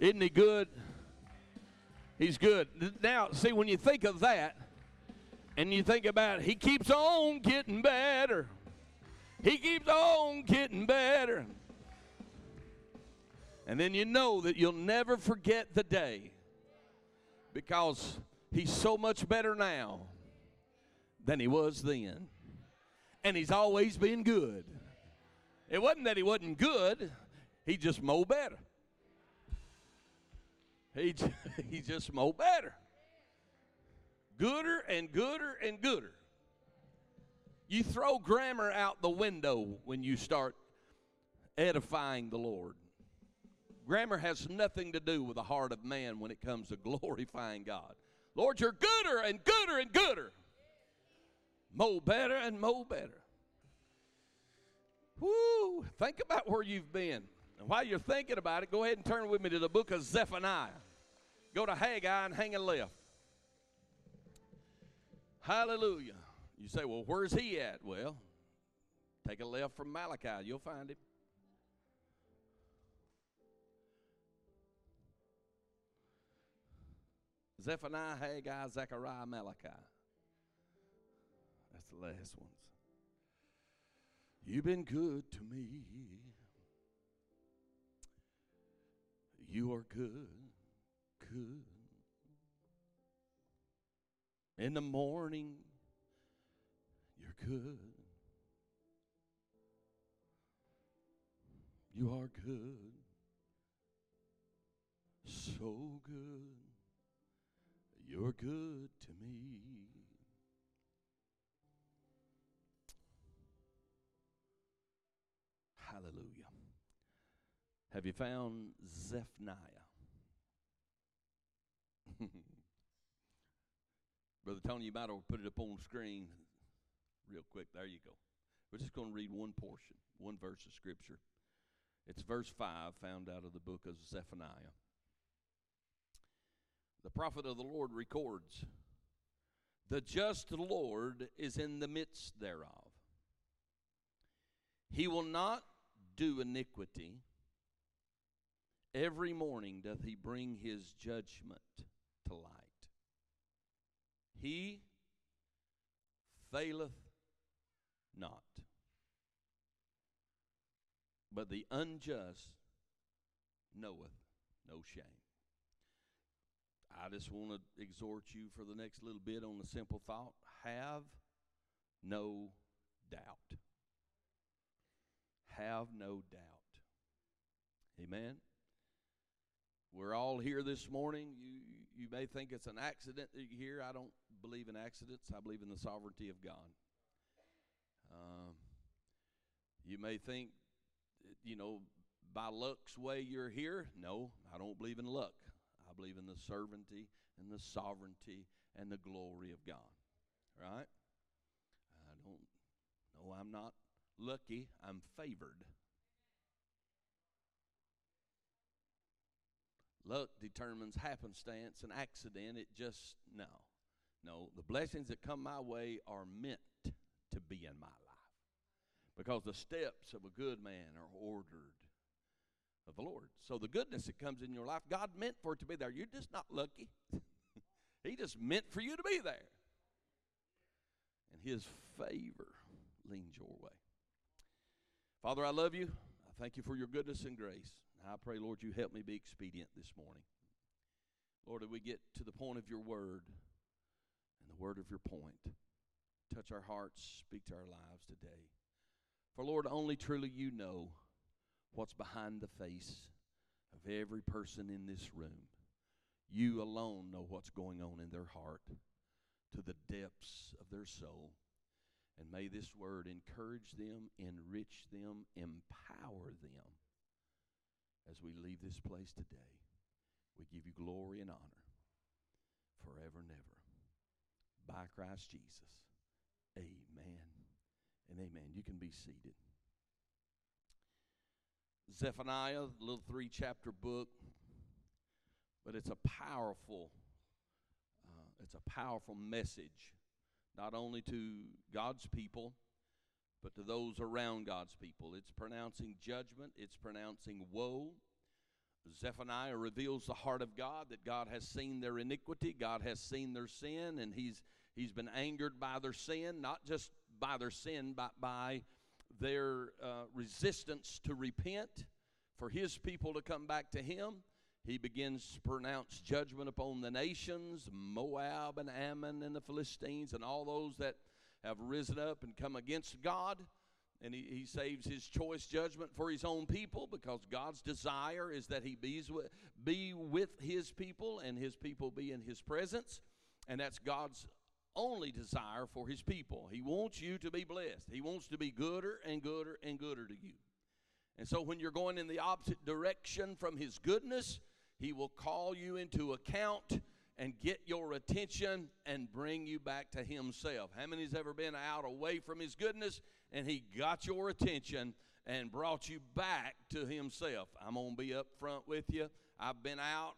Isn't he good? He's good. Now, see, when you think of that and you think about it, he keeps on getting better. He keeps on getting better. And then you know that you'll never forget the day, because he's so much better now than he was then. And he's always been good. It wasn't that he wasn't good. He just mowed better. He just mowed better. Gooder and gooder and gooder. You throw grammar out the window when you start edifying the Lord. Grammar has nothing to do with the heart of man when it comes to glorifying God. Lord, you're gooder and gooder and gooder. More better and more better. Woo! Think about where you've been. And while you're thinking about it, go ahead and turn with me to the book of Zephaniah. Go to Haggai and hang a left. Hallelujah. You say, well, where's he at? Well, take a left from Malachi. You'll find him. Zephaniah, Haggai, Zechariah, Malachi. That's the last ones. You've been good to me. You are good, good. In the morning, you're good. You are good. So good. You're good to me. Hallelujah. Have you found Zephaniah? Brother Tony, you might have put it up on the screen real quick. There you go. We're just going to read one portion, one verse of Scripture. It's verse 5, found out of the book of Zephaniah. The prophet of the Lord records, "The just Lord is in the midst thereof. He will not do iniquity. Every morning doth he bring his judgment to light. He faileth not. But the unjust knoweth no shame." I just want to exhort you for the next little bit on the simple thought. Have no doubt. Have no doubt. Amen. We're all here this morning. You may think it's an accident that you're here. I don't believe in accidents. I believe in the sovereignty of God. You may think, you know, by luck's way you're here. No, I don't believe in luck. I believe in the sovereignty and the sovereignty and the glory of God. Right? I'm not lucky. I'm favored. Luck determines happenstance and accident. It just, no. No, the blessings that come my way are meant to be in my life, because the steps of a good man are ordered of the Lord. So the goodness that comes in your life, God meant for it to be there. You're just not lucky. He just meant for you to be there. And his favor leans your way. Father, I love you. I thank you for your goodness and grace. I pray, Lord, you help me be expedient this morning. Lord, that we get to the point of your word and the word of your point. Touch our hearts, speak to our lives today. For, Lord, only truly you know what's behind the face of every person in this room. You alone know what's going on in their heart, to the depths of their soul. And may this word encourage them, enrich them, empower them. As we leave this place today, we give you glory and honor forever and ever. By Christ Jesus, amen and amen. You can be seated. Zephaniah, the little 3-chapter book, but it's a powerful message, not only to God's people, but to those around God's people. It's pronouncing judgment. It's pronouncing woe Zephaniah reveals the heart of God, that God has seen their iniquity, God has seen their sin, and he's been angered by their sin, not just by their sin, but by their resistance to repent, for his people to come back to him. He begins to pronounce judgment upon the nations, Moab and Ammon and the Philistines and all those that have risen up and come against God. And he saves his choice judgment for his own people, because God's desire is that he be with his people, and his people be in his presence. And that's God's only desire for his people. He wants you to be blessed. He wants to be gooder and gooder and gooder to you. And so when you're going in the opposite direction from his goodness, he will call you into account and get your attention and bring you back to himself. How many's ever been out away from his goodness and he got your attention and brought you back to himself? I'm going to be up front with you. I've been out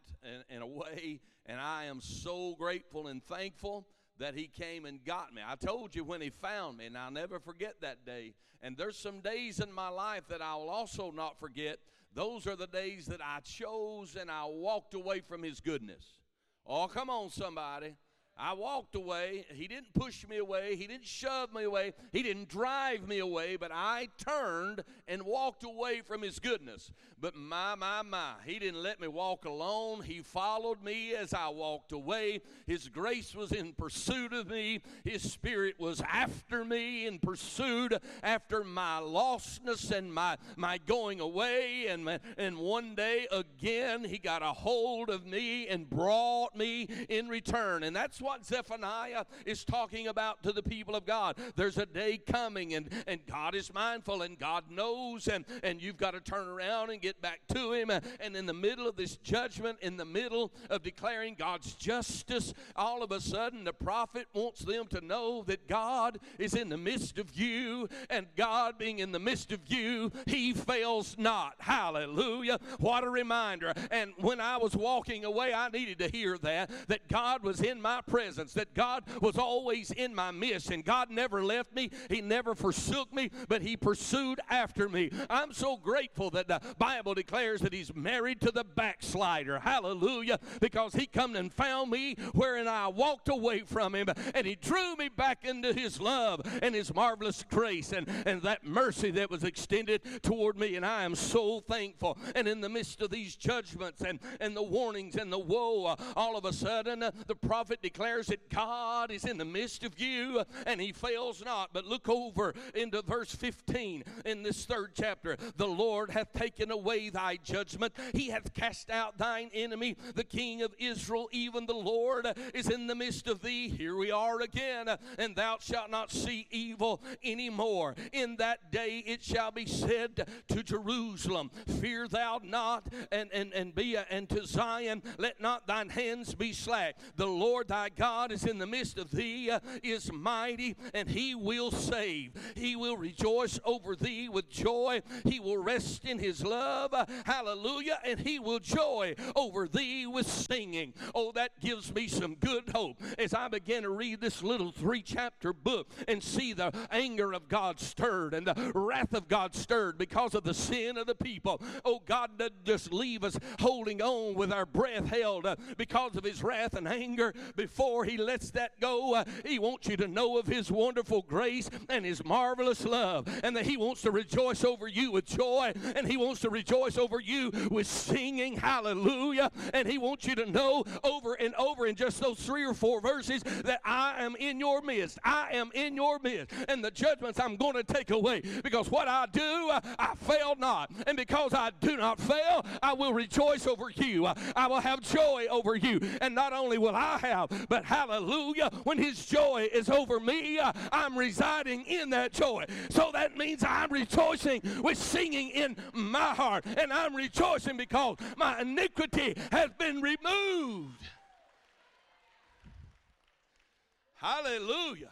and away, and I am so grateful and thankful that he came and got me. I told you when he found me, and I'll never forget that day. And there's some days in my life that I will also not forget. Those are the days that I chose and I walked away from his goodness. Oh, come on, somebody. I walked away. He didn't push me away. He didn't shove me away. He didn't drive me away, but I turned and walked away from his goodness. But my, he didn't let me walk alone. He followed me as I walked away. His grace was in pursuit of me. His spirit was after me in pursuit after my lostness and my going away. And one day again, he got a hold of me and brought me in return. And that's what Zephaniah is talking about to the people of God. There's a day coming, and God is mindful, and God knows, and you've got to turn around and get back to him. And in the middle of this judgment, in the middle of declaring God's justice, all of a sudden the prophet wants them to know that God is in the midst of you, and God being in the midst of you, he fails not. Hallelujah. What a reminder. And when I was walking away, I needed to hear that God was in my presence, that God was always in my midst, and God never left me. He never forsook me, but he pursued after me. I'm so grateful that the Bible declares that he's married to the backslider. Hallelujah. Because he come and found me wherein I walked away from him, and he drew me back into his love and his marvelous grace and that mercy that was extended toward me. And I am so thankful. And in the midst of these judgments and the warnings and the woe, all of a sudden the prophet declares that God is in the midst of you and he fails not. But look over into verse 15 in this third chapter. The Lord hath taken away thy judgment. He hath cast out thine enemy, the king of Israel, even the Lord is in the midst of thee. Here we are again. And thou shalt not see evil anymore. In that day it shall be said to Jerusalem, fear thou not, and to Zion, let not thine hands be slack. The Lord thy God is in the midst of thee, is mighty, and he will save. He will rejoice over thee with joy. He will rest in his love. Hallelujah. And he will joy over thee with singing. Oh, that gives me some good hope as I begin to read this little 3-chapter book and see the anger of God stirred and the wrath of God stirred because of the sin of the people. Oh, God doesn't just leave us holding on with our breath held because of his wrath and anger. Before he lets that go, he wants you to know of his wonderful grace and his marvelous love, and that he wants to rejoice over you with joy, and he wants to rejoice over you with singing. Hallelujah. And he wants you to know over and over in just those 3 or 4 verses that I am in your midst. I am in your midst, and the judgments I'm going to take away, because what I do, I fail not, and because I do not fail, I will rejoice over you. I will have joy over you, and not only will I have, but hallelujah, when his joy is over me, I'm residing in that joy. So that means I'm rejoicing with singing in my heart, and I'm rejoicing because my iniquity has been removed. Hallelujah.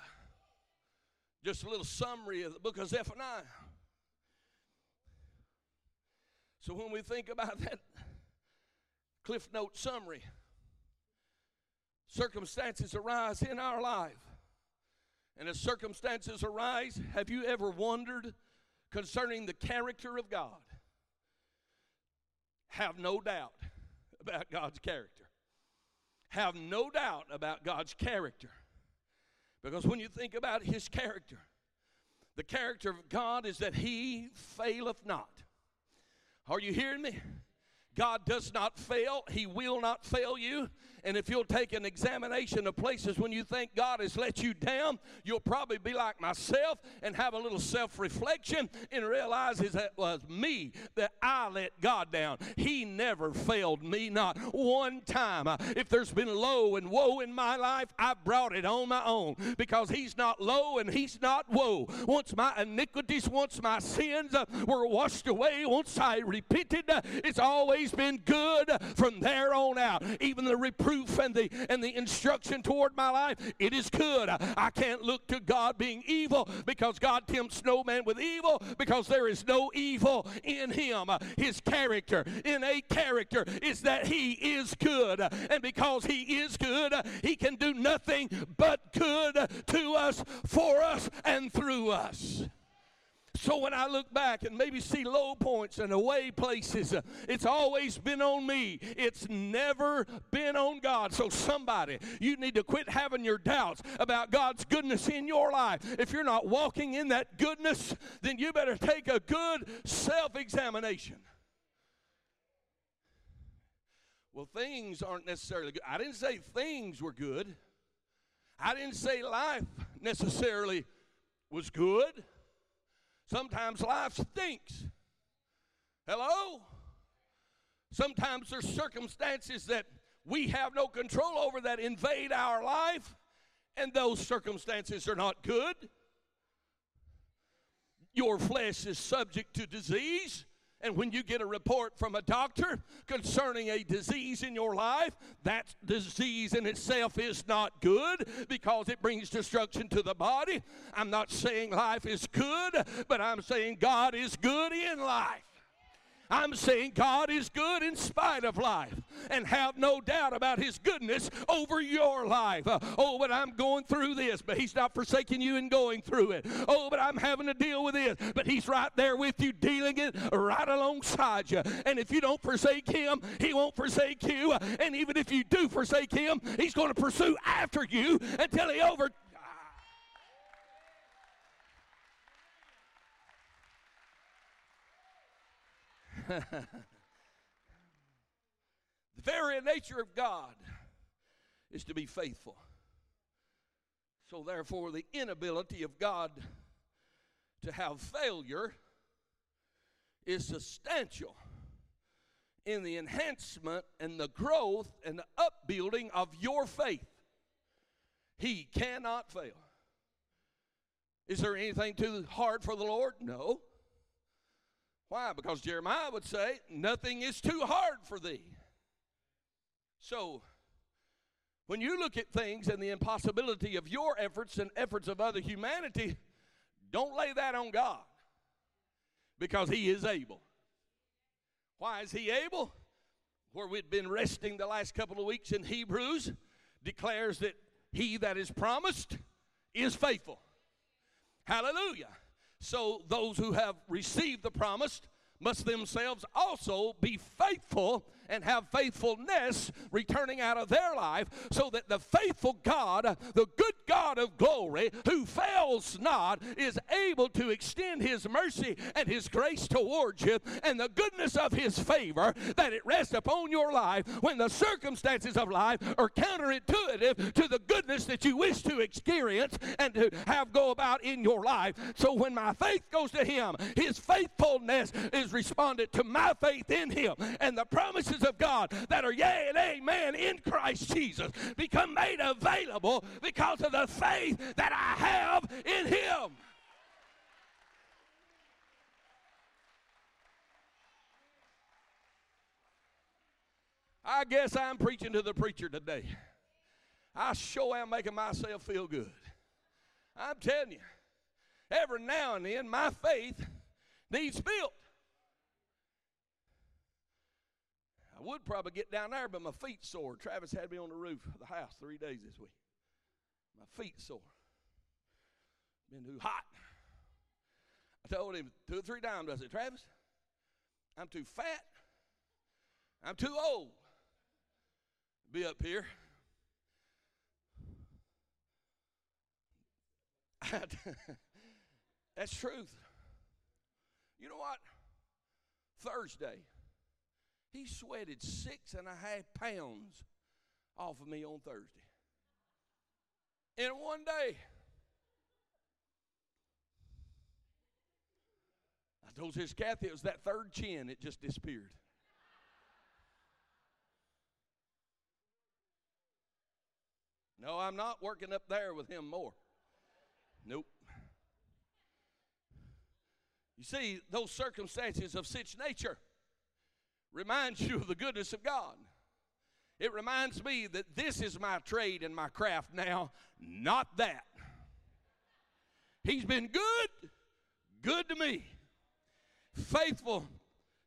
Just a little summary of the book of Zephaniah. So when we think about that Cliff Note summary, circumstances arise in our life. And as circumstances arise, have you ever wondered concerning the character of God? Have no doubt about God's character. Have no doubt about God's character. Because when you think about his character, the character of God is that he faileth not. Are you hearing me? God does not fail. He will not fail you. And if you'll take an examination of places when you think God has let you down, you'll probably be like myself and have a little self-reflection and realize it was me that I let God down. He never failed me, not one time. If there's been low and woe in my life, I brought it on my own, because he's not low and he's not woe. Once my iniquities, once my sins were washed away, once I repented, it's always been good from there on out. Even the reproof and the instruction toward my life, it is good. I can't look to God being evil, because God tempts no man with evil, because there is no evil in him. His character, innate character, is that he is good. And because he is good, he can do nothing but good to us, for us, and through us. So when I look back and maybe see low points and away places, it's always been on me. It's never been on God. So somebody, you need to quit having your doubts about God's goodness in your life. If you're not walking in that goodness, then you better take a good self-examination. Well, things aren't necessarily good. I didn't say things were good. I didn't say life necessarily was good. Sometimes life stinks. Hello? Sometimes there's circumstances that we have no control over that invade our life, and those circumstances are not good. Your flesh is subject to disease, and when you get a report from a doctor concerning a disease in your life, that disease in itself is not good, because it brings destruction to the body. I'm not saying life is good, but I'm saying God is good in life. I'm saying God is good in spite of life, and have no doubt about his goodness over your life. Oh, but I'm going through this, but he's not forsaking you in going through it. Oh, but I'm having to deal with this, but he's right there with you, dealing it right alongside you. And if you don't forsake him, he won't forsake you. And even if you do forsake him, he's going to pursue after you until he overcomes. The very nature of God is to be faithful. So therefore, the inability of God to have failure is substantial in the enhancement and the growth and the upbuilding of your faith. He cannot fail. Is there anything too hard for the Lord? No. Why? Because Jeremiah would say, nothing is too hard for thee. So, when you look at things and the impossibility of your efforts and efforts of other humanity, don't lay that on God, because he is able. Why is he able? Where we've been resting the last couple of weeks in Hebrews, declares that he that is promised is faithful. Hallelujah. So those who have received the promise must themselves also be faithful, and have faithfulness returning out of their life, so that the faithful God, the good God of glory, who fails not, is able to extend his mercy and his grace towards you, and the goodness of his favor that it rests upon your life when the circumstances of life are counterintuitive to the goodness that you wish to experience and to have go about in your life. So when my faith goes to him, his faithfulness is responded to my faith in him, and the promises of God that are yea and amen in Christ Jesus become made available because of the faith that I have in him. I guess I'm preaching to the preacher today. I sure am making myself feel good. I'm telling you, every now and then my faith needs built. I would probably get down there, but my feet's sore. Travis had me on the roof of the house 3 days this week. My feet's sore. Been too hot. I told him 2 or 3 times, I said, Travis, I'm too fat. I'm too old to be up here. That's truth. You know what? Thursday, he sweated 6.5 pounds off of me on Thursday. In one day. I told Sister Kathy it was that third chin, it just disappeared. No, I'm not working up there with him more. Nope. You see, those circumstances of such nature reminds you of the goodness of God. It reminds me that this is my trade and my craft now, not that. He's been good, good to me, faithful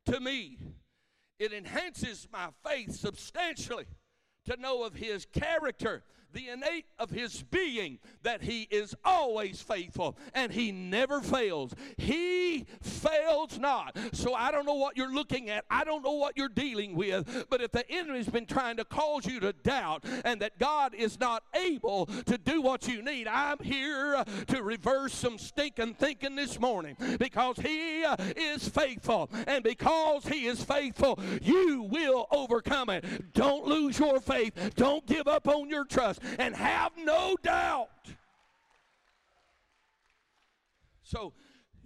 to me. It enhances my faith substantially to know of his character, the innate of his being, that he is always faithful and he never fails. He fails not. So I don't know what you're looking at. I don't know what you're dealing with. But if the enemy's been trying to cause you to doubt and that God is not able to do what you need, I'm here to reverse some stinking thinking this morning, because he is faithful. And because he is faithful, you will overcome it. Don't lose your faith. Don't give up on your trust. And have no doubt. So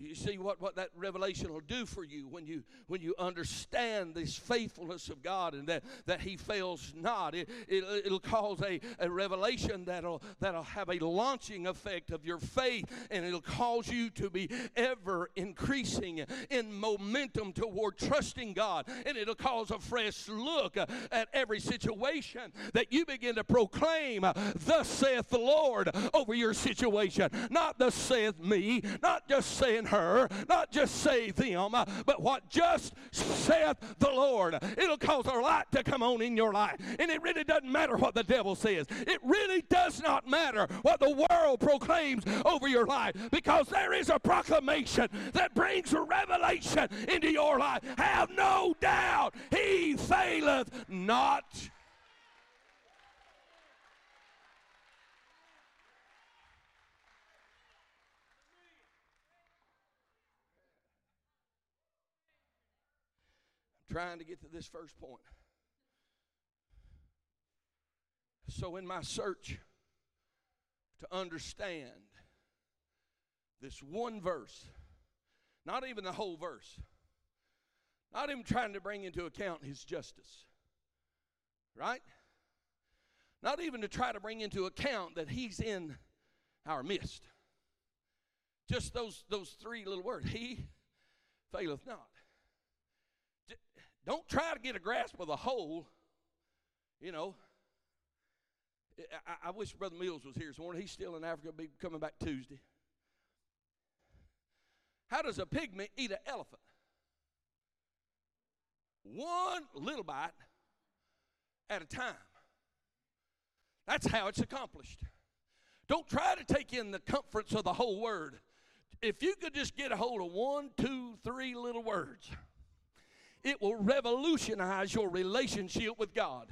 you see what that revelation will do for you when you understand this faithfulness of God and that he fails not. It'll cause a revelation that'll have a launching effect of your faith, and it'll cause you to be ever increasing in momentum toward trusting God. And it'll cause a fresh look at every situation that you begin to proclaim, thus saith the Lord, over your situation. Not thus saith me, not just saying her, not just say them, but what just saith the Lord. It'll cause a light to come on in your life. And it really doesn't matter what the devil says. It really does not matter what the world proclaims over your life, because there is a proclamation that brings revelation into your life. Have no doubt, he faileth not. Trying to get to this first point. So in my search to understand this one verse, not even the whole verse, not even trying to bring into account his justice, right? Not even to try to bring into account that he's in our midst. Just those three little words, he faileth not. Don't try to get a grasp of the whole, you know. I wish Brother Mills was here this morning. He's still in Africa, be coming back Tuesday. How does a pygmy eat an elephant? One little bite at a time. That's how it's accomplished. Don't try to take in the comforts of the whole word. If you could just get a hold of 1, 2, 3 little words, it will revolutionize your relationship with God.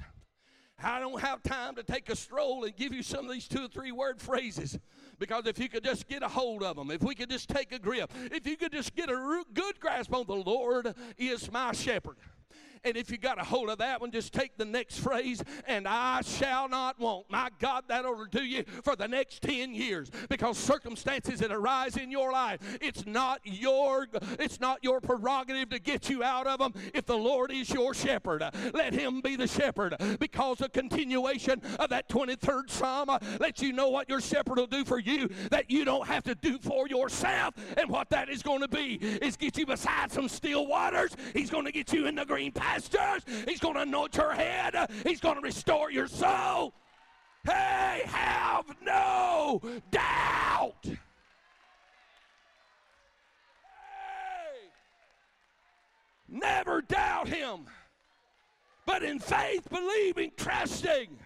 I don't have time to take a stroll and give you some of these 2 or 3 word phrases, because if you could just get a hold of them, if we could just take a grip, if you could just get a good grasp on the Lord is my shepherd. And if you got a hold of that one, just take the next phrase, and I shall not want. My God, that'll do you for the next 10 years, because circumstances that arise in your life, it's not your prerogative to get you out of them. If the Lord is your shepherd, let him be the shepherd, because a continuation of that 23rd Psalm lets you know what your shepherd will do for you that you don't have to do for yourself. And what that is going to be is get you beside some still waters. He's going to get you in the green pastures. He's going to anoint your head. He's going to restore your soul. Hey, have no doubt. Hey. Never doubt him, but in faith, believing, trusting.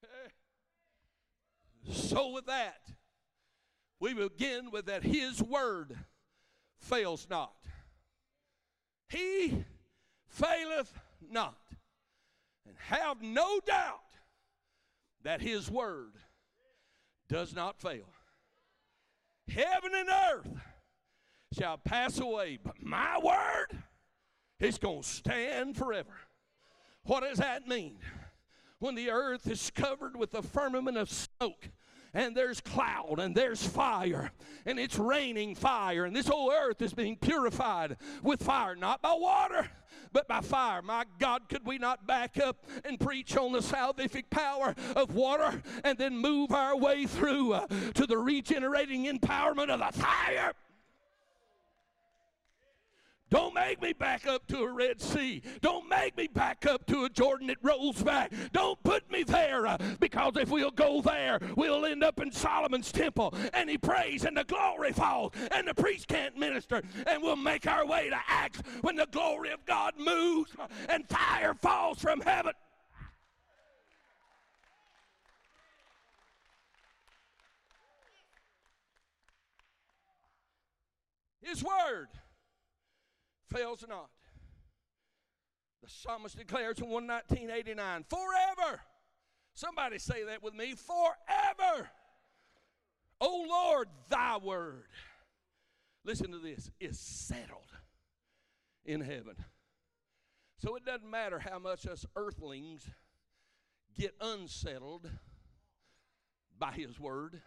Hey. So with that, we begin with that his word fails not. He faileth not. And have no doubt that his word does not fail. Heaven and earth shall pass away, but my word is going to stand forever. What does that mean? When the earth is covered with a firmament of smoke, and there's cloud, and there's fire, and it's raining fire, and this whole earth is being purified with fire, not by water, but by fire. My God, could we not back up and preach on the salvific power of water and then move our way through to the regenerating empowerment of the fire? Don't make me back up to a Red Sea. Don't make me back up to a Jordan that rolls back. Don't put me there, because if we'll go there, we'll end up in Solomon's temple, and he prays, and the glory falls, and the priest can't minister, and we'll make our way to Acts when the glory of God moves and fire falls from heaven. His word fails not. The psalmist declares in 119:89, forever. Somebody say that with me. Forever. O Lord, thy word. Listen to this. Is settled in heaven. So it doesn't matter how much us earthlings get unsettled by his word.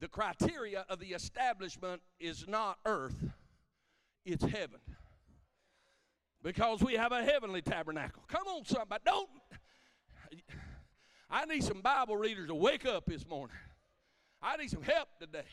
The criteria of the establishment is not earth. It's heaven, because we have a heavenly tabernacle. Come on, somebody. Don't. I need some Bible readers to wake up this morning. I need some help today.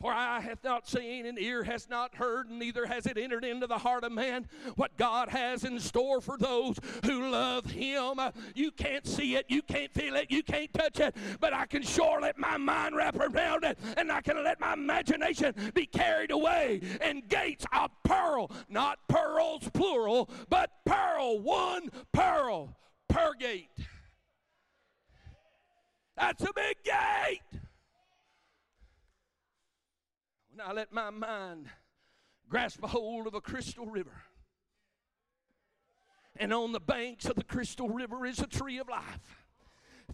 For eye hath not seen, and ear hath not heard, and neither has it entered into the heart of man what God has in store for those who love him. You can't see it, you can't feel it, you can't touch it, but I can sure let my mind wrap around it, and I can let my imagination be carried away. And gates of pearl, not pearls plural, but pearl, one pearl per gate. That's a big gate. I let my mind grasp a hold of a crystal river. And on the banks of the crystal river is a tree of life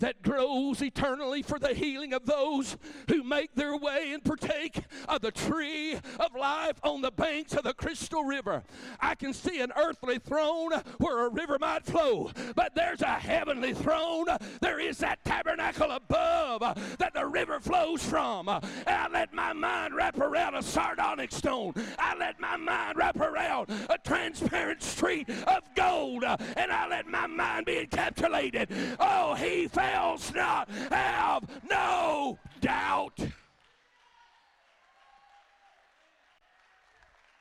that grows eternally for the healing of those who make their way and partake of the tree of life on the banks of the crystal river. I can see an earthly throne where a river might flow, but there's a heavenly throne. There is that tabernacle above that the river flows from. I let my mind wrap around a sardonyx stone. I let my mind wrap around a transparent street of gold, and I let my mind be encapsulated. Oh, he fails not, have no doubt. Hey,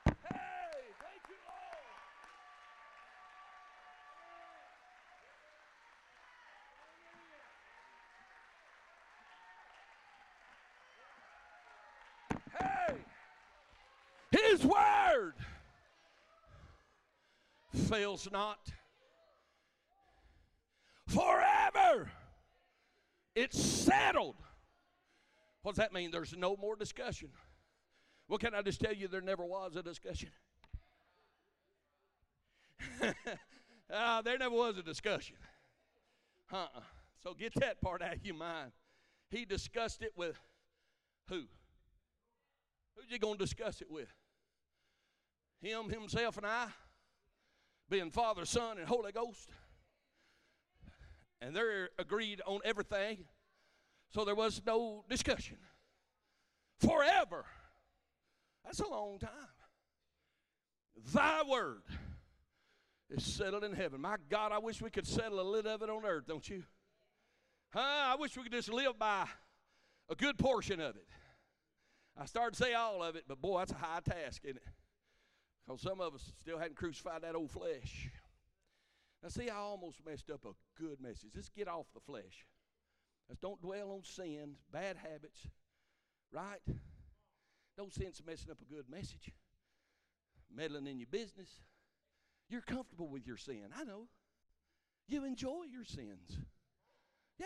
thank you, Lord. Hey, his word fails not. Forever. It's settled. What does that mean? There's no more discussion. Well, can I just tell you there never was a discussion? There never was a discussion. So get that part out of your mind. He discussed it with who? Who's he going to discuss it with? Him, himself, and I, being Father, Son, and Holy Ghost. And they're agreed on everything. So there was no discussion. Forever. That's a long time. Thy word is settled in heaven. My God, I wish we could settle a little of it on earth, don't you? I wish we could just live by a good portion of it. I started to say all of it, but boy, that's a high task, isn't it? Because some of us still hadn't crucified that old flesh. Now, see, I almost messed up a good message. Let's get off the flesh. Let's don't dwell on sin, bad habits, right? Don't sense messing up a good message. Meddling in your business. You're comfortable with your sin. I know. You enjoy your sins. Yeah.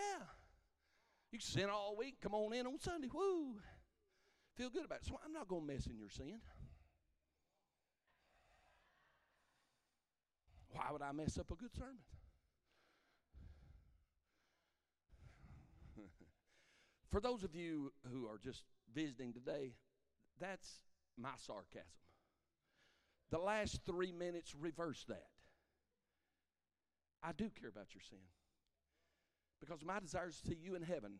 You can sin all week. Come on in on Sunday. Woo. feel good about it. So I'm not going to mess in your sin. Why would I mess up a good sermon? For those of you who are just visiting today, that's my sarcasm. The last 3 minutes, reverse that. I do care about your sin, because my desire is to see you in heaven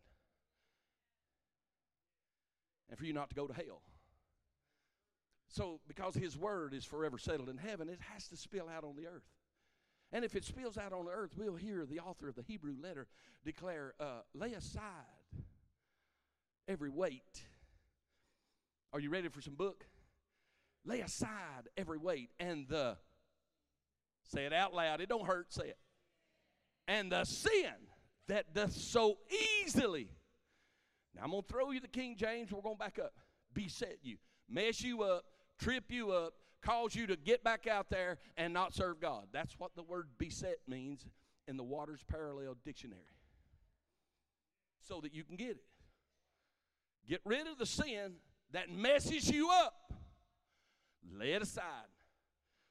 and for you not to go to hell. So because his word is forever settled in heaven, it has to spill out on the earth. And if it spills out on the earth, we'll hear the author of the Hebrew letter declare, lay aside every weight. Are you ready for some book? Lay aside every weight and the, say it out loud, it don't hurt, say it. And the sin that doth so easily. Now I'm going to throw you the King James, we're going to back up. Beset you, mess you up, trip you up, cause you to get back out there and not serve God. That's what the word beset means in the Waters Parallel Dictionary. So that you can get it. Get rid of the sin that messes you up. Lay it aside.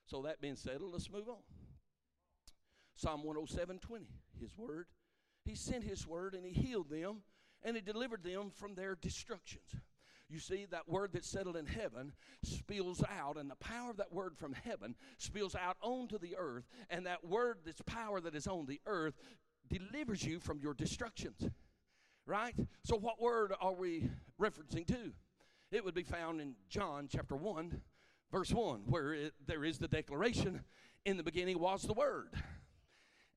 So that being settled, let's move on. Psalm 107:20. His word. He sent his word and he healed them and he delivered them from their destructions. You see, that word that's settled in heaven spills out, and the power of that word from heaven spills out onto the earth, and that word, this power that is on the earth, delivers you from your destructions, right? So what word are we referencing to? It would be found in John chapter 1, verse 1, where there is the declaration, in the beginning was the Word,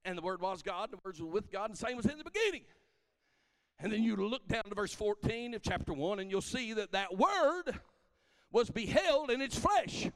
and the Word was God, and the Word was with God, and the same was in the beginning. And then you look down to verse 14 of chapter 1, and you'll see that that word was beheld in its flesh.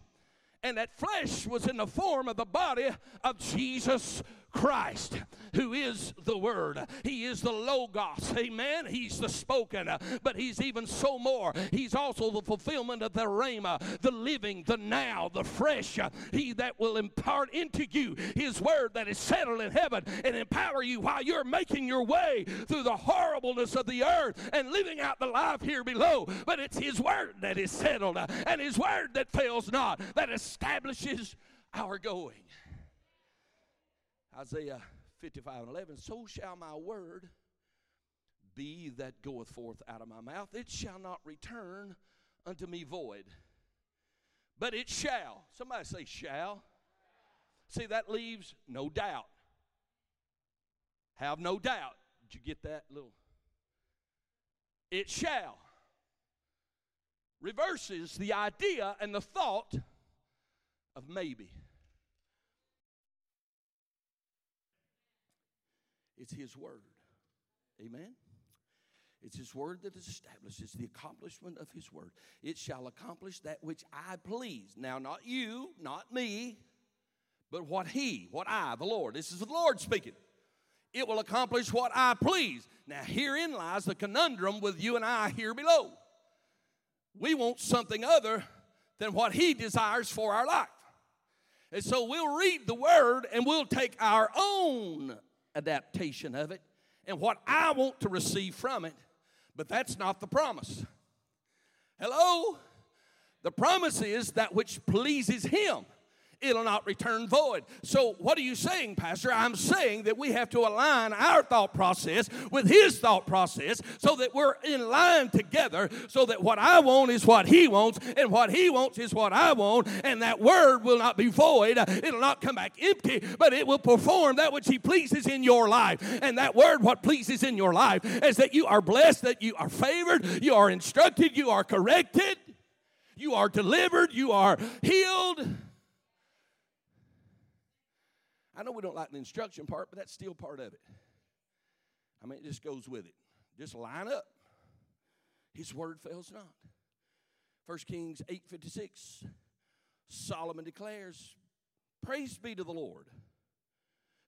And that flesh was in the form of the body of Jesus Christ, who is the Word. He is the Logos. Amen. He's the spoken, but he's even so more. He's also the fulfillment of the Rhema, the living, the now, the fresh. He that will impart into you his word that is settled in heaven and empower you while you're making your way through the horribleness of the earth and living out the life here below. But it's his word that is settled, and his word that fails not, that establishes our going. Isaiah 55:11, so shall my word be that goeth forth out of my mouth. It shall not return unto me void, but it shall. Somebody say shall. See, that leaves no doubt. Have no doubt. Did you get that little? It shall. Reverses the idea and the thought of maybe. It's his word. Amen? It's his word that establishes the accomplishment of his word. It shall accomplish that which I please. Now, not you, not me, but what he, what I, the Lord. This is the Lord speaking. It will accomplish what I please. Now, herein lies the conundrum with you and I here below. We want something other than what he desires for our life. And so we'll read the word and we'll take our own adaptation of it and what I want to receive from it, but that's not the promise. Hello? The promise is that which pleases him. It'll not return void. So what are you saying, Pastor? I'm saying that we have to align our thought process with his thought process so that we're in line together, so that what I want is what he wants, and what he wants is what I want, and that word will not be void. It'll not come back empty, but it will perform that which he pleases in your life. And that word, what pleases in your life, is that you are blessed, that you are favored, you are instructed, you are corrected, you are delivered, you are healed. I know we don't like the instruction part, but that's still part of it. I mean, it just goes with it. Just line up. His word fails not. 1 Kings 8:56, Solomon declares, praise be to the Lord,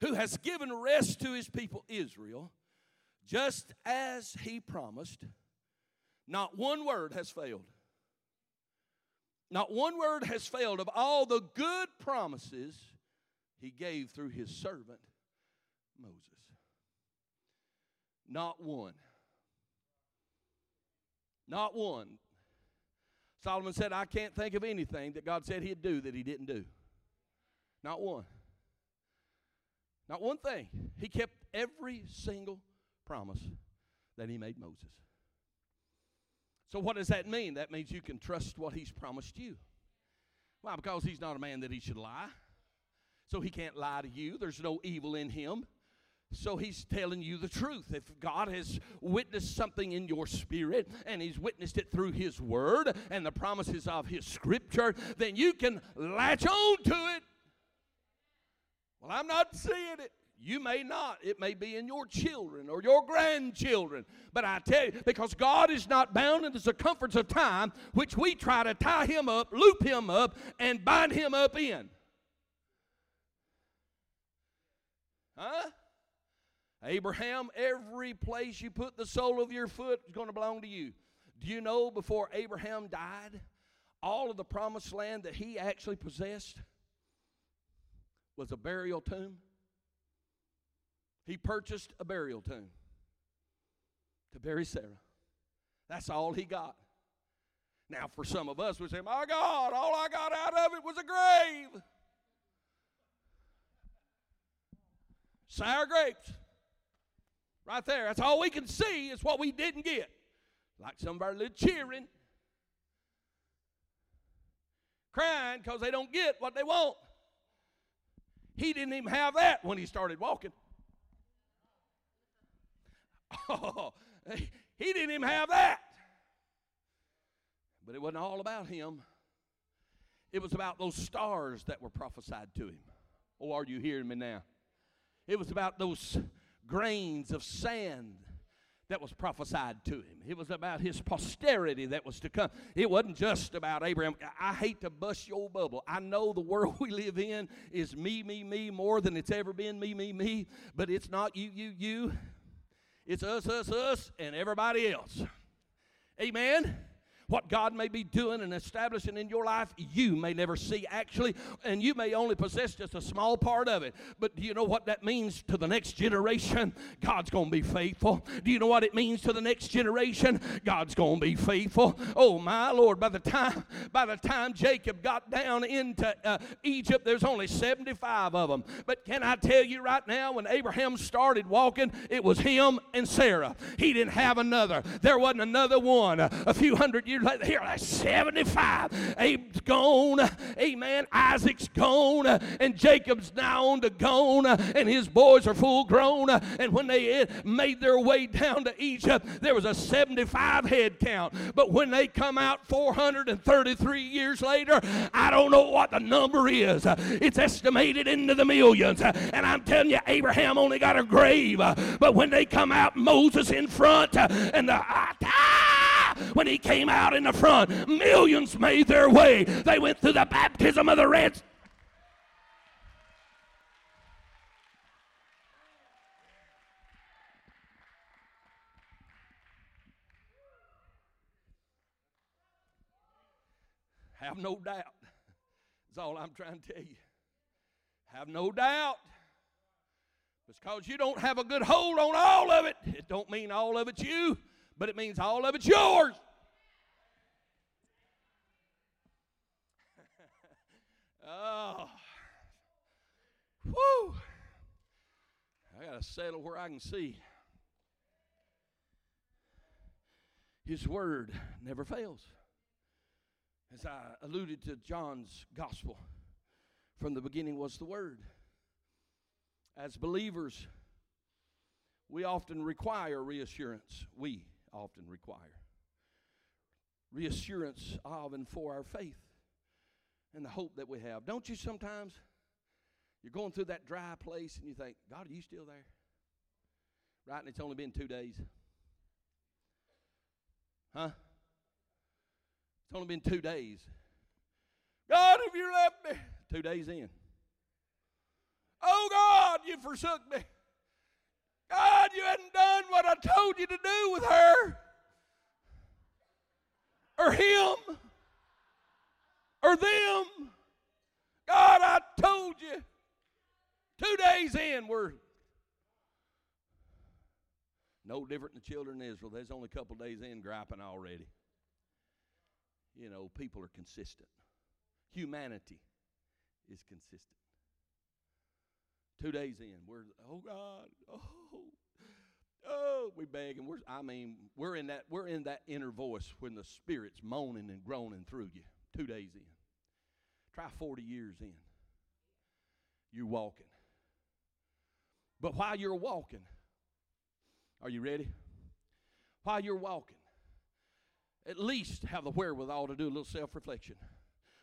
who has given rest to his people Israel, just as he promised. Not one word has failed. Not one word has failed of all the good promises he gave through his servant Moses. Not one. Not one. Solomon said, I can't think of anything that God said he'd do that he didn't do. Not one. Not one thing. He kept every single promise that he made Moses. So what does that mean? That means you can trust what he's promised you. Why? Because he's not a man that he should lie. So he can't lie to you. There's no evil in him. So he's telling you the truth. If God has witnessed something in your spirit and he's witnessed it through his word and the promises of his scripture, then you can latch on to it. Well, I'm not seeing it. You may not. It may be in your children or your grandchildren. But I tell you, because God is not bound in the circumference of time, which we try to tie him up, loop him up, and bind him up in. Huh? Abraham, every place you put the sole of your foot is going to belong to you. Do you know before Abraham died, all of the promised land that he actually possessed was a burial tomb? He purchased a burial tomb to bury Sarah. That's all he got. Now, for some of us, we say, my God, all I got out of it was a grave. Sour grapes. Right there. That's all we can see is what we didn't get. Like some of our little cheering. Crying because they don't get what they want. He didn't even have that when he started walking. Oh, he didn't even have that. But it wasn't all about him. It was about those stars that were prophesied to him. Oh, are you hearing me now? It was about those grains of sand that was prophesied to him. It was about his posterity that was to come. It wasn't just about Abraham. I hate to bust your bubble. I know the world we live in is me more than it's ever been me, but it's not you. It's us, and everybody else. Amen? What God may be doing and establishing in your life, you may never see actually, and you may only possess just a small part of it. But do you know what that means to the next generation? God's going to be faithful. Do you know what it means to the next generation? God's going to be faithful. Oh, my Lord, by the time Jacob got down into Egypt, there's only 75 of them. But can I tell you right now, when Abraham started walking, it was him and Sarah. He didn't have another. There wasn't another one. A few hundred years here, like 75. Abe's gone, amen. Isaac's gone, and Jacob's now on to gone, and his boys are full grown. And when they made their way down to Egypt, there was a 75 head count. But when they come out 433 years later, I don't know what the number is. It's estimated into the millions. And I'm telling you, Abraham only got a grave. But when they come out, Moses in front, and when he came out in the front, millions made their way. They went through the baptism of the Red Sea. Have no doubt. That's all I'm trying to tell you. Have no doubt. It's because you don't have a good hold on all of it. It don't mean all of it's you. But it means all of it's yours. Oh. Woo. I got to settle where I can see. His word never fails. As I alluded to John's gospel, from the beginning was the word. As believers, we often require reassurance. We often require reassurance of and for our faith and the hope that we have. Don't you sometimes, you're going through that dry place and you think, God, are you still there? Right, and it's only been 2 days. Huh? It's only been 2 days. God, have you left me? 2 days in. Oh, God, you forsook me. God, you hadn't done what I told you to do with her or him or them. God, I told you. 2 days in, we're no different than the children of Israel. There's only a couple days in griping already. you know, people are consistent. Humanity is consistent. 2 days in, we're, oh God, oh, we beg, and we're in that inner voice when the Spirit's moaning and groaning through you. 2 days in. Try 40 years in. You're walking. But while you're walking, are you ready? While you're walking, at least have the wherewithal to do a little self-reflection.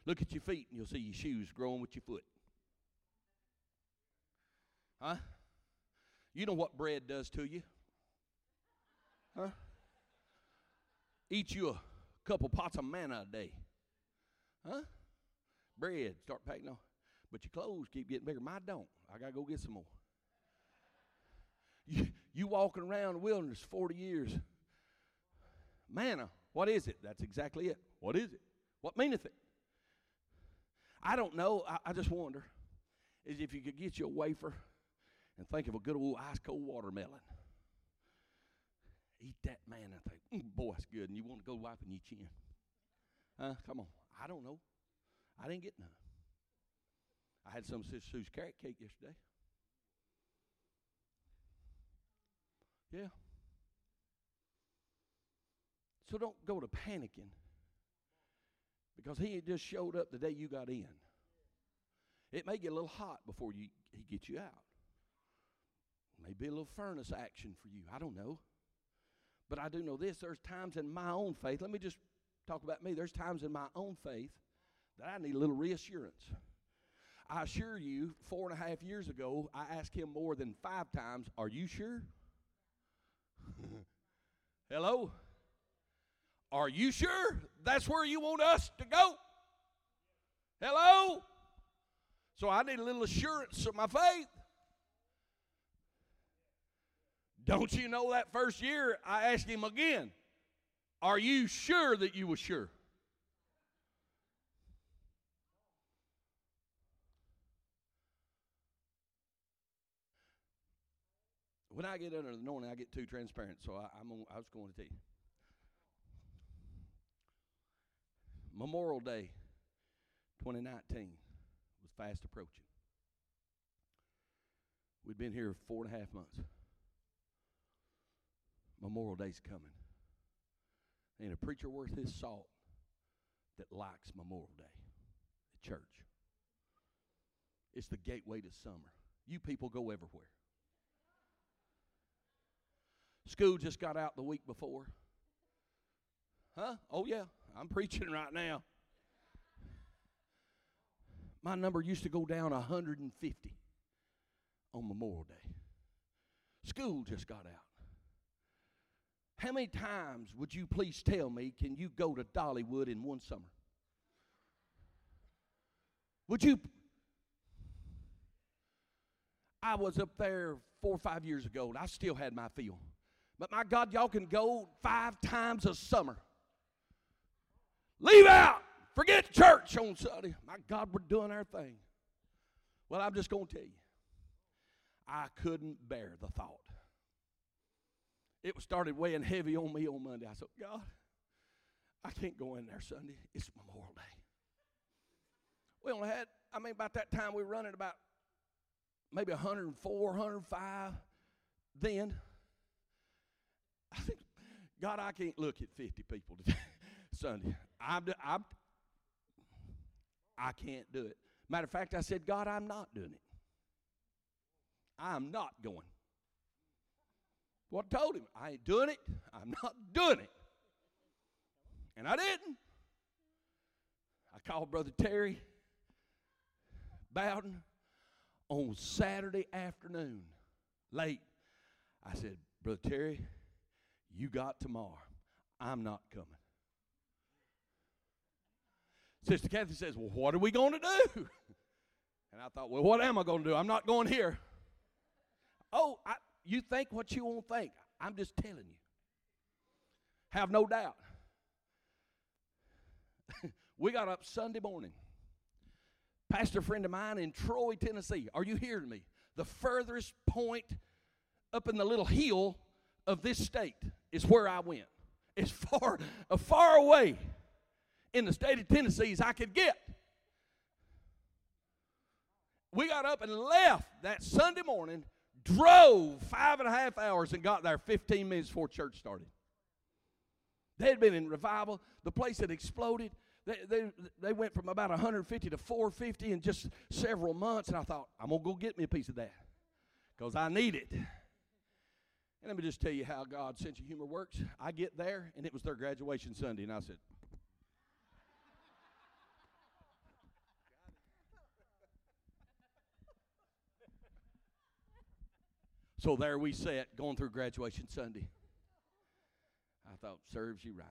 Look at your feet and you'll see your shoes growing with your foot. Huh? You know what bread does to you? Huh? Eat you a couple pots of manna a day. Huh? Bread, start packing on. But your clothes keep getting bigger. Mine don't. I got to go get some more. You walking around the wilderness 40 years. Manna, what is it? That's exactly it. What is it? What meaneth it? I don't know. I just wonder is if you could get you a wafer and think of a good old ice cold watermelon. Eat that manna. Think, boy, it's good. And you want to go wiping your chin. Come on. I don't know. I didn't get none. I had some Sister Sue's carrot cake yesterday. Yeah. So don't go to panicking, because he just showed up the day you got in. It may get a little hot before he gets you out. Maybe a little furnace action for you. I don't know. But I do know this. There's times in my own faith. Let me just talk about me. There's times in my own faith that I need a little reassurance. I assure you, 4.5 years ago, I asked him more than 5 times, are you sure? Hello? Are you sure that's where you want us to go? Hello? So I need a little assurance of my faith. Don't you know that first year I asked him again, are you sure that you were sure? When I get under the anointing, I get too transparent, so I was going to tell you. Memorial Day 2019 was fast approaching. We'd been here 4.5 months. Memorial Day's coming. Ain't a preacher worth his salt that likes Memorial Day at church. It's the gateway to summer. You people go everywhere. School just got out the week before. Huh? Oh, yeah. I'm preaching right now. My number used to go down 150 on Memorial Day. School just got out. How many times would you please tell me, can you go to Dollywood in one summer? Would you? I was up there 4 or 5 years ago, and I still had my feel. But my God, y'all can go 5 times a summer. Leave out. Forget church on Sunday. My God, we're doing our thing. Well, I'm just going to tell you, I couldn't bear the thought. It started weighing heavy on me on Monday. I said, God, I can't go in there Sunday. It's Memorial Day. We only had, about that time we were running about maybe 104, 105 then. I think, God, I can't look at 50 people today, Sunday. I can't do it. Matter of fact, I said, God, I'm not doing it. I'm not going. Well, I told him, I ain't doing it. I'm not doing it. And I didn't. I called Brother Terry Bowden on Saturday afternoon, late. I said, Brother Terry, you got tomorrow. I'm not coming. Sister Kathy says, well, what are we going to do? And I thought, well, what am I going to do? I'm not going here. Oh, you think what you won't think. I'm just telling you. Have no doubt. We got up Sunday morning. Pastor friend of mine in Troy, Tennessee. Are you hearing me? The furthest point up in the little hill of this state is where I went. It's far away in the state of Tennessee as I could get. We got up and left that Sunday morning, drove 5.5 hours, and got there 15 minutes before church started. They had been in revival. The place had exploded. They went from about 150 to 450 in just several months, and I thought, I'm going to go get me a piece of that because I need it. And let me just tell you how God's sense of humor works. I get there, and it was their graduation Sunday, and I said, so there we sat, going through graduation Sunday. I thought, serves you right.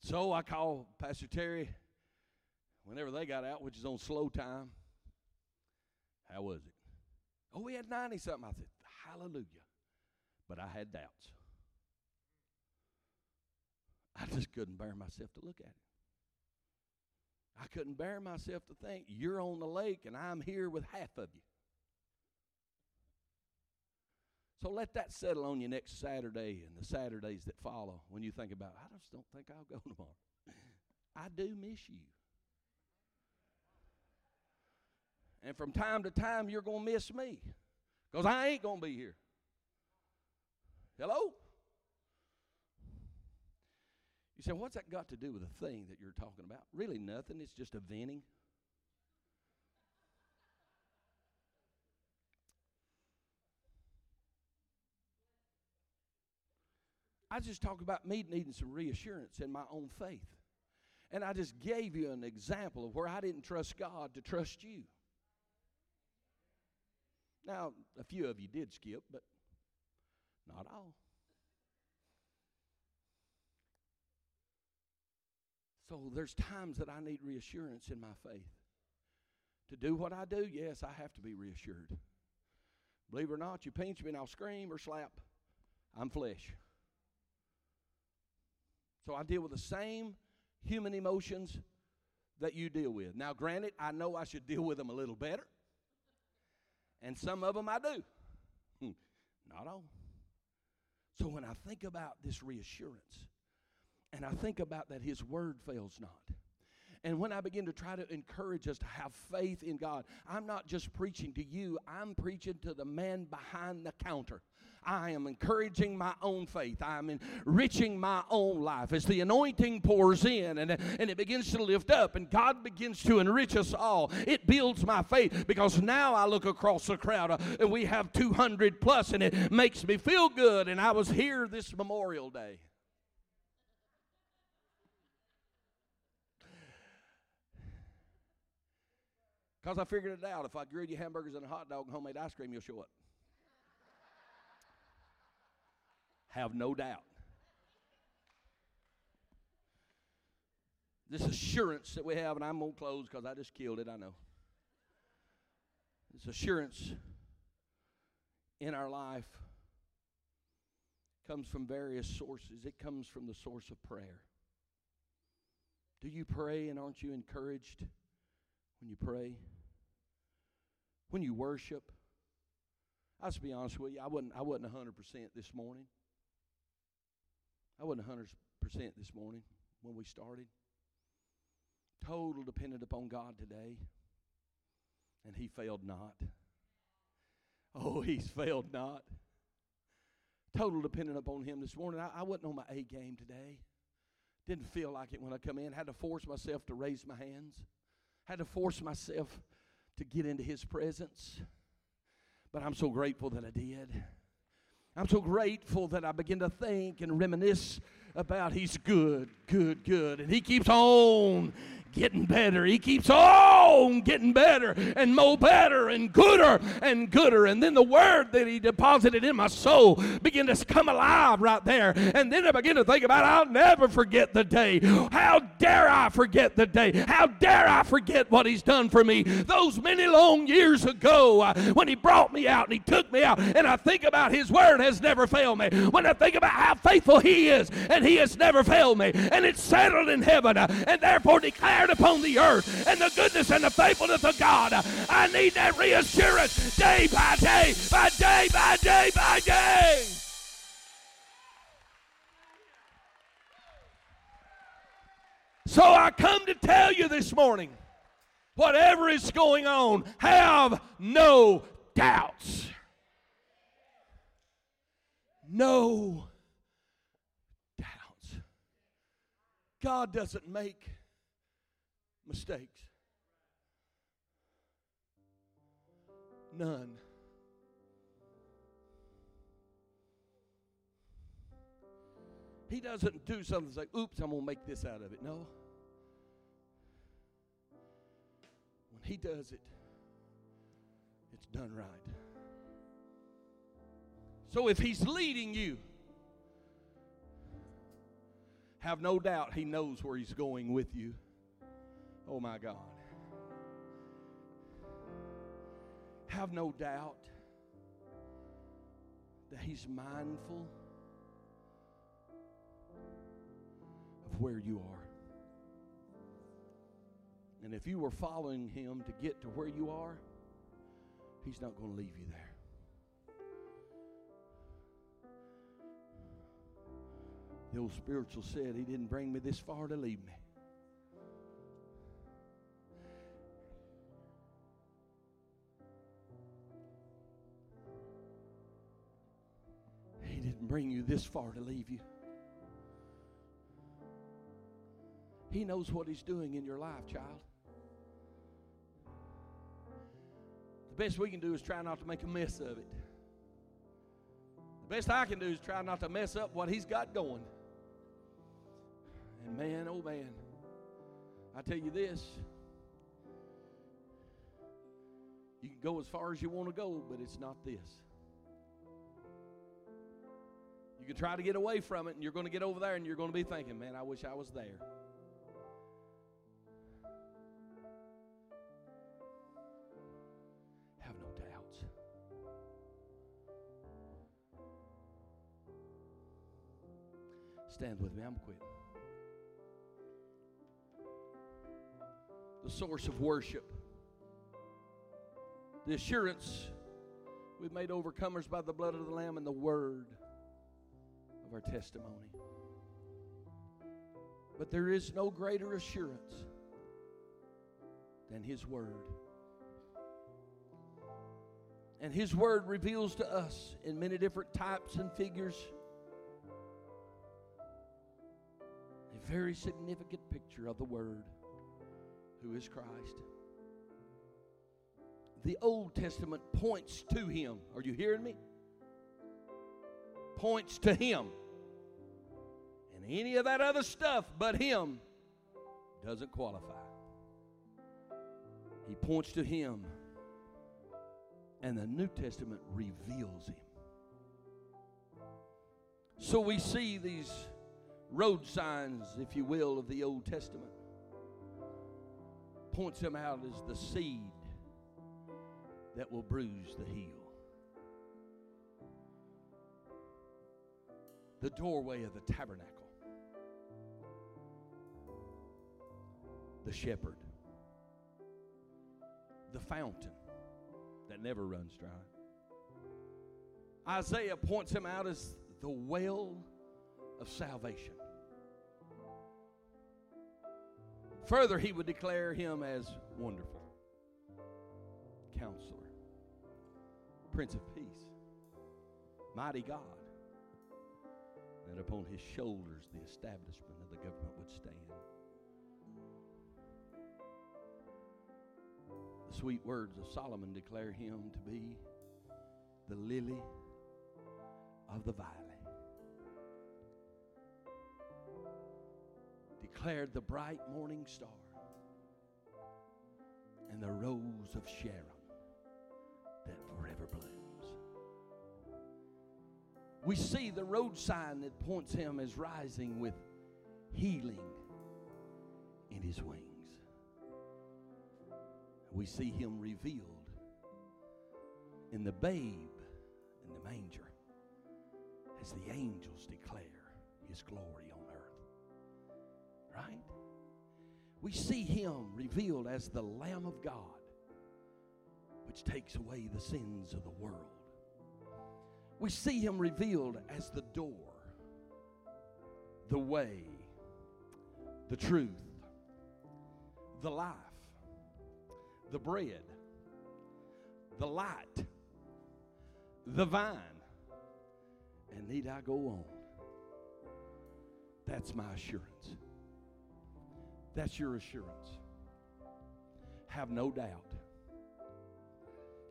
So I called Pastor Terry whenever they got out, which is on slow time. How was it? Oh, we had 90-something. I said, hallelujah. But I had doubts. I just couldn't bear myself to look at it. I couldn't bear myself to think, you're on the lake and I'm here with half of you. So let that settle on you next Saturday and the Saturdays that follow when you think about, I just don't think I'll go tomorrow. I do miss you. And from time to time, you're going to miss me because I ain't going to be here. Hello? You say, what's that got to do with the thing that you're talking about? Really nothing. It's just a venting. I just talked about me needing some reassurance in my own faith. And I just gave you an example of where I didn't trust God to trust you. Now, a few of you did skip, but not all. So there's times that I need reassurance in my faith. To do what I do, yes, I have to be reassured. Believe it or not, you pinch me and I'll scream or slap. I'm flesh. So I deal with the same human emotions that you deal with. Now, granted, I know I should deal with them a little better. And some of them I do. Not all. So when I think about this reassurance, and I think about that His word fails not, and when I begin to try to encourage us to have faith in God, I'm not just preaching to you. I'm preaching to the man behind the counter. I am encouraging my own faith. I am enriching my own life. As the anointing pours in and it begins to lift up and God begins to enrich us all, it builds my faith because now I look across the crowd and we have 200 plus and it makes me feel good. And I was here this Memorial Day. Because I figured it out. If I grilled you hamburgers and a hot dog and homemade ice cream, you'll show up. Have no doubt. This assurance that we have, and I'm going to close because I just killed it, I know. This assurance in our life comes from various sources. It comes from the source of prayer. Do you pray and aren't you encouraged when you pray? When you worship? I'll just be honest with you, I wasn't 100% this morning. I wasn't 100% this morning when we started. Total dependent upon God today. And He failed not. Oh, He's failed not. Total dependent upon Him this morning. I wasn't on my A game today. Didn't feel like it when I come in. Had to force myself to raise my hands. Had to force myself to get into His presence. But I'm so grateful that I did. I'm so grateful that I begin to think and reminisce about He's good, good, good. And He keeps on getting better. He keeps on getting better and more better and gooder and gooder. And then the word that He deposited in my soul began to come alive right there. And then I begin to think about, I'll never forget the day. How dare I forget the day? How dare I forget what He's done for me? Those many long years ago when He brought me out and He took me out. And I think about His word has never failed me. When I think about how faithful He is, and He has never failed me, and it's settled in heaven, and therefore declared upon the earth, and the goodness and the faithfulness of God. I need that reassurance day by day, by day, by day, by day. So I come to tell you this morning, whatever is going on, have no doubts. No doubts. God doesn't make mistakes. None. He doesn't do something like, oops, I'm going to make this out of it. No. When he does it, it's done right. So if he's leading you, have no doubt he knows where he's going with you. Oh, my God. Have no doubt that he's mindful of where you are. And if you were following him to get to where you are, he's not going to leave you there. The old spiritual said, he didn't bring me this far to leave me. He didn't bring you this far to leave you. He knows what he's doing in your life, child. The best we can do is try not to make a mess of it. The best I can do is try not to mess up what he's got going. And man, oh man, I tell you this, you can go as far as you want to go, but it's not this. You can try to get away from it, and you're going to get over there, and you're going to be thinking, man, I wish I was there. Stand with me. I'm quitting. The source of worship. The assurance we've made overcomers by the blood of the Lamb and the word of our testimony. But there is no greater assurance than his word. And his word reveals to us in many different types and figures very significant picture of the Word, who is Christ. The Old Testament points to him. Are you hearing me? Points to him. And any of that other stuff but him doesn't qualify. He points to him, and the New Testament reveals him. So we see these road signs, if you will, of the Old Testament. Points them out as the seed that will bruise the heel. The doorway of the tabernacle. The shepherd. The fountain that never runs dry. Isaiah points him out as the well of salvation. Further, he would declare him as wonderful, counselor, Prince of Peace, mighty God, that upon his shoulders the establishment of the government would stand. The sweet words of Solomon declare him to be the lily of the valley. Declared the bright morning star and the rose of Sharon that forever blooms. We see the road sign that points him as rising with healing in his wings. We see him revealed in the babe in the manger as the angels declare his glory on earth. Right? We see him revealed as the Lamb of God, which takes away the sins of the world. We see him revealed as the door, the way, the truth, the life, the bread, the light, the vine, and need I go on? That's my assurance. That's your assurance. Have no doubt.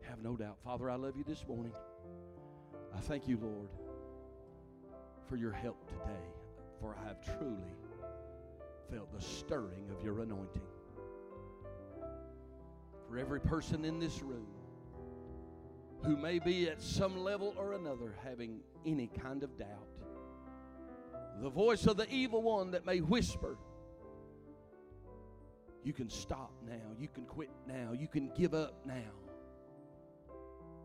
Have no doubt. Father, I love you this morning. I thank you, Lord, for your help today, for I have truly felt the stirring of your anointing. For every person in this room who may be at some level or another having any kind of doubt, the voice of the evil one that may whisper, you can stop now, you can quit now, you can give up now.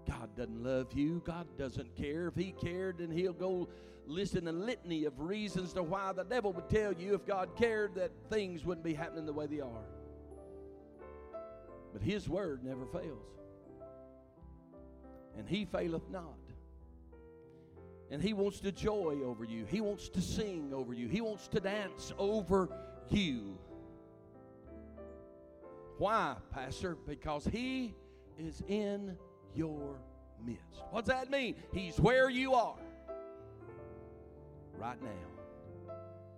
God doesn't love you. God doesn't care. If he cared, then he'll go listen a litany of reasons to why the devil would tell you if God cared that things wouldn't be happening the way they are. But his word never fails. And he faileth not. And he wants to joy over you. He wants to sing over you. He wants to dance over you. Why, Pastor? Because he is in your midst. What's that mean? He's where you are right now.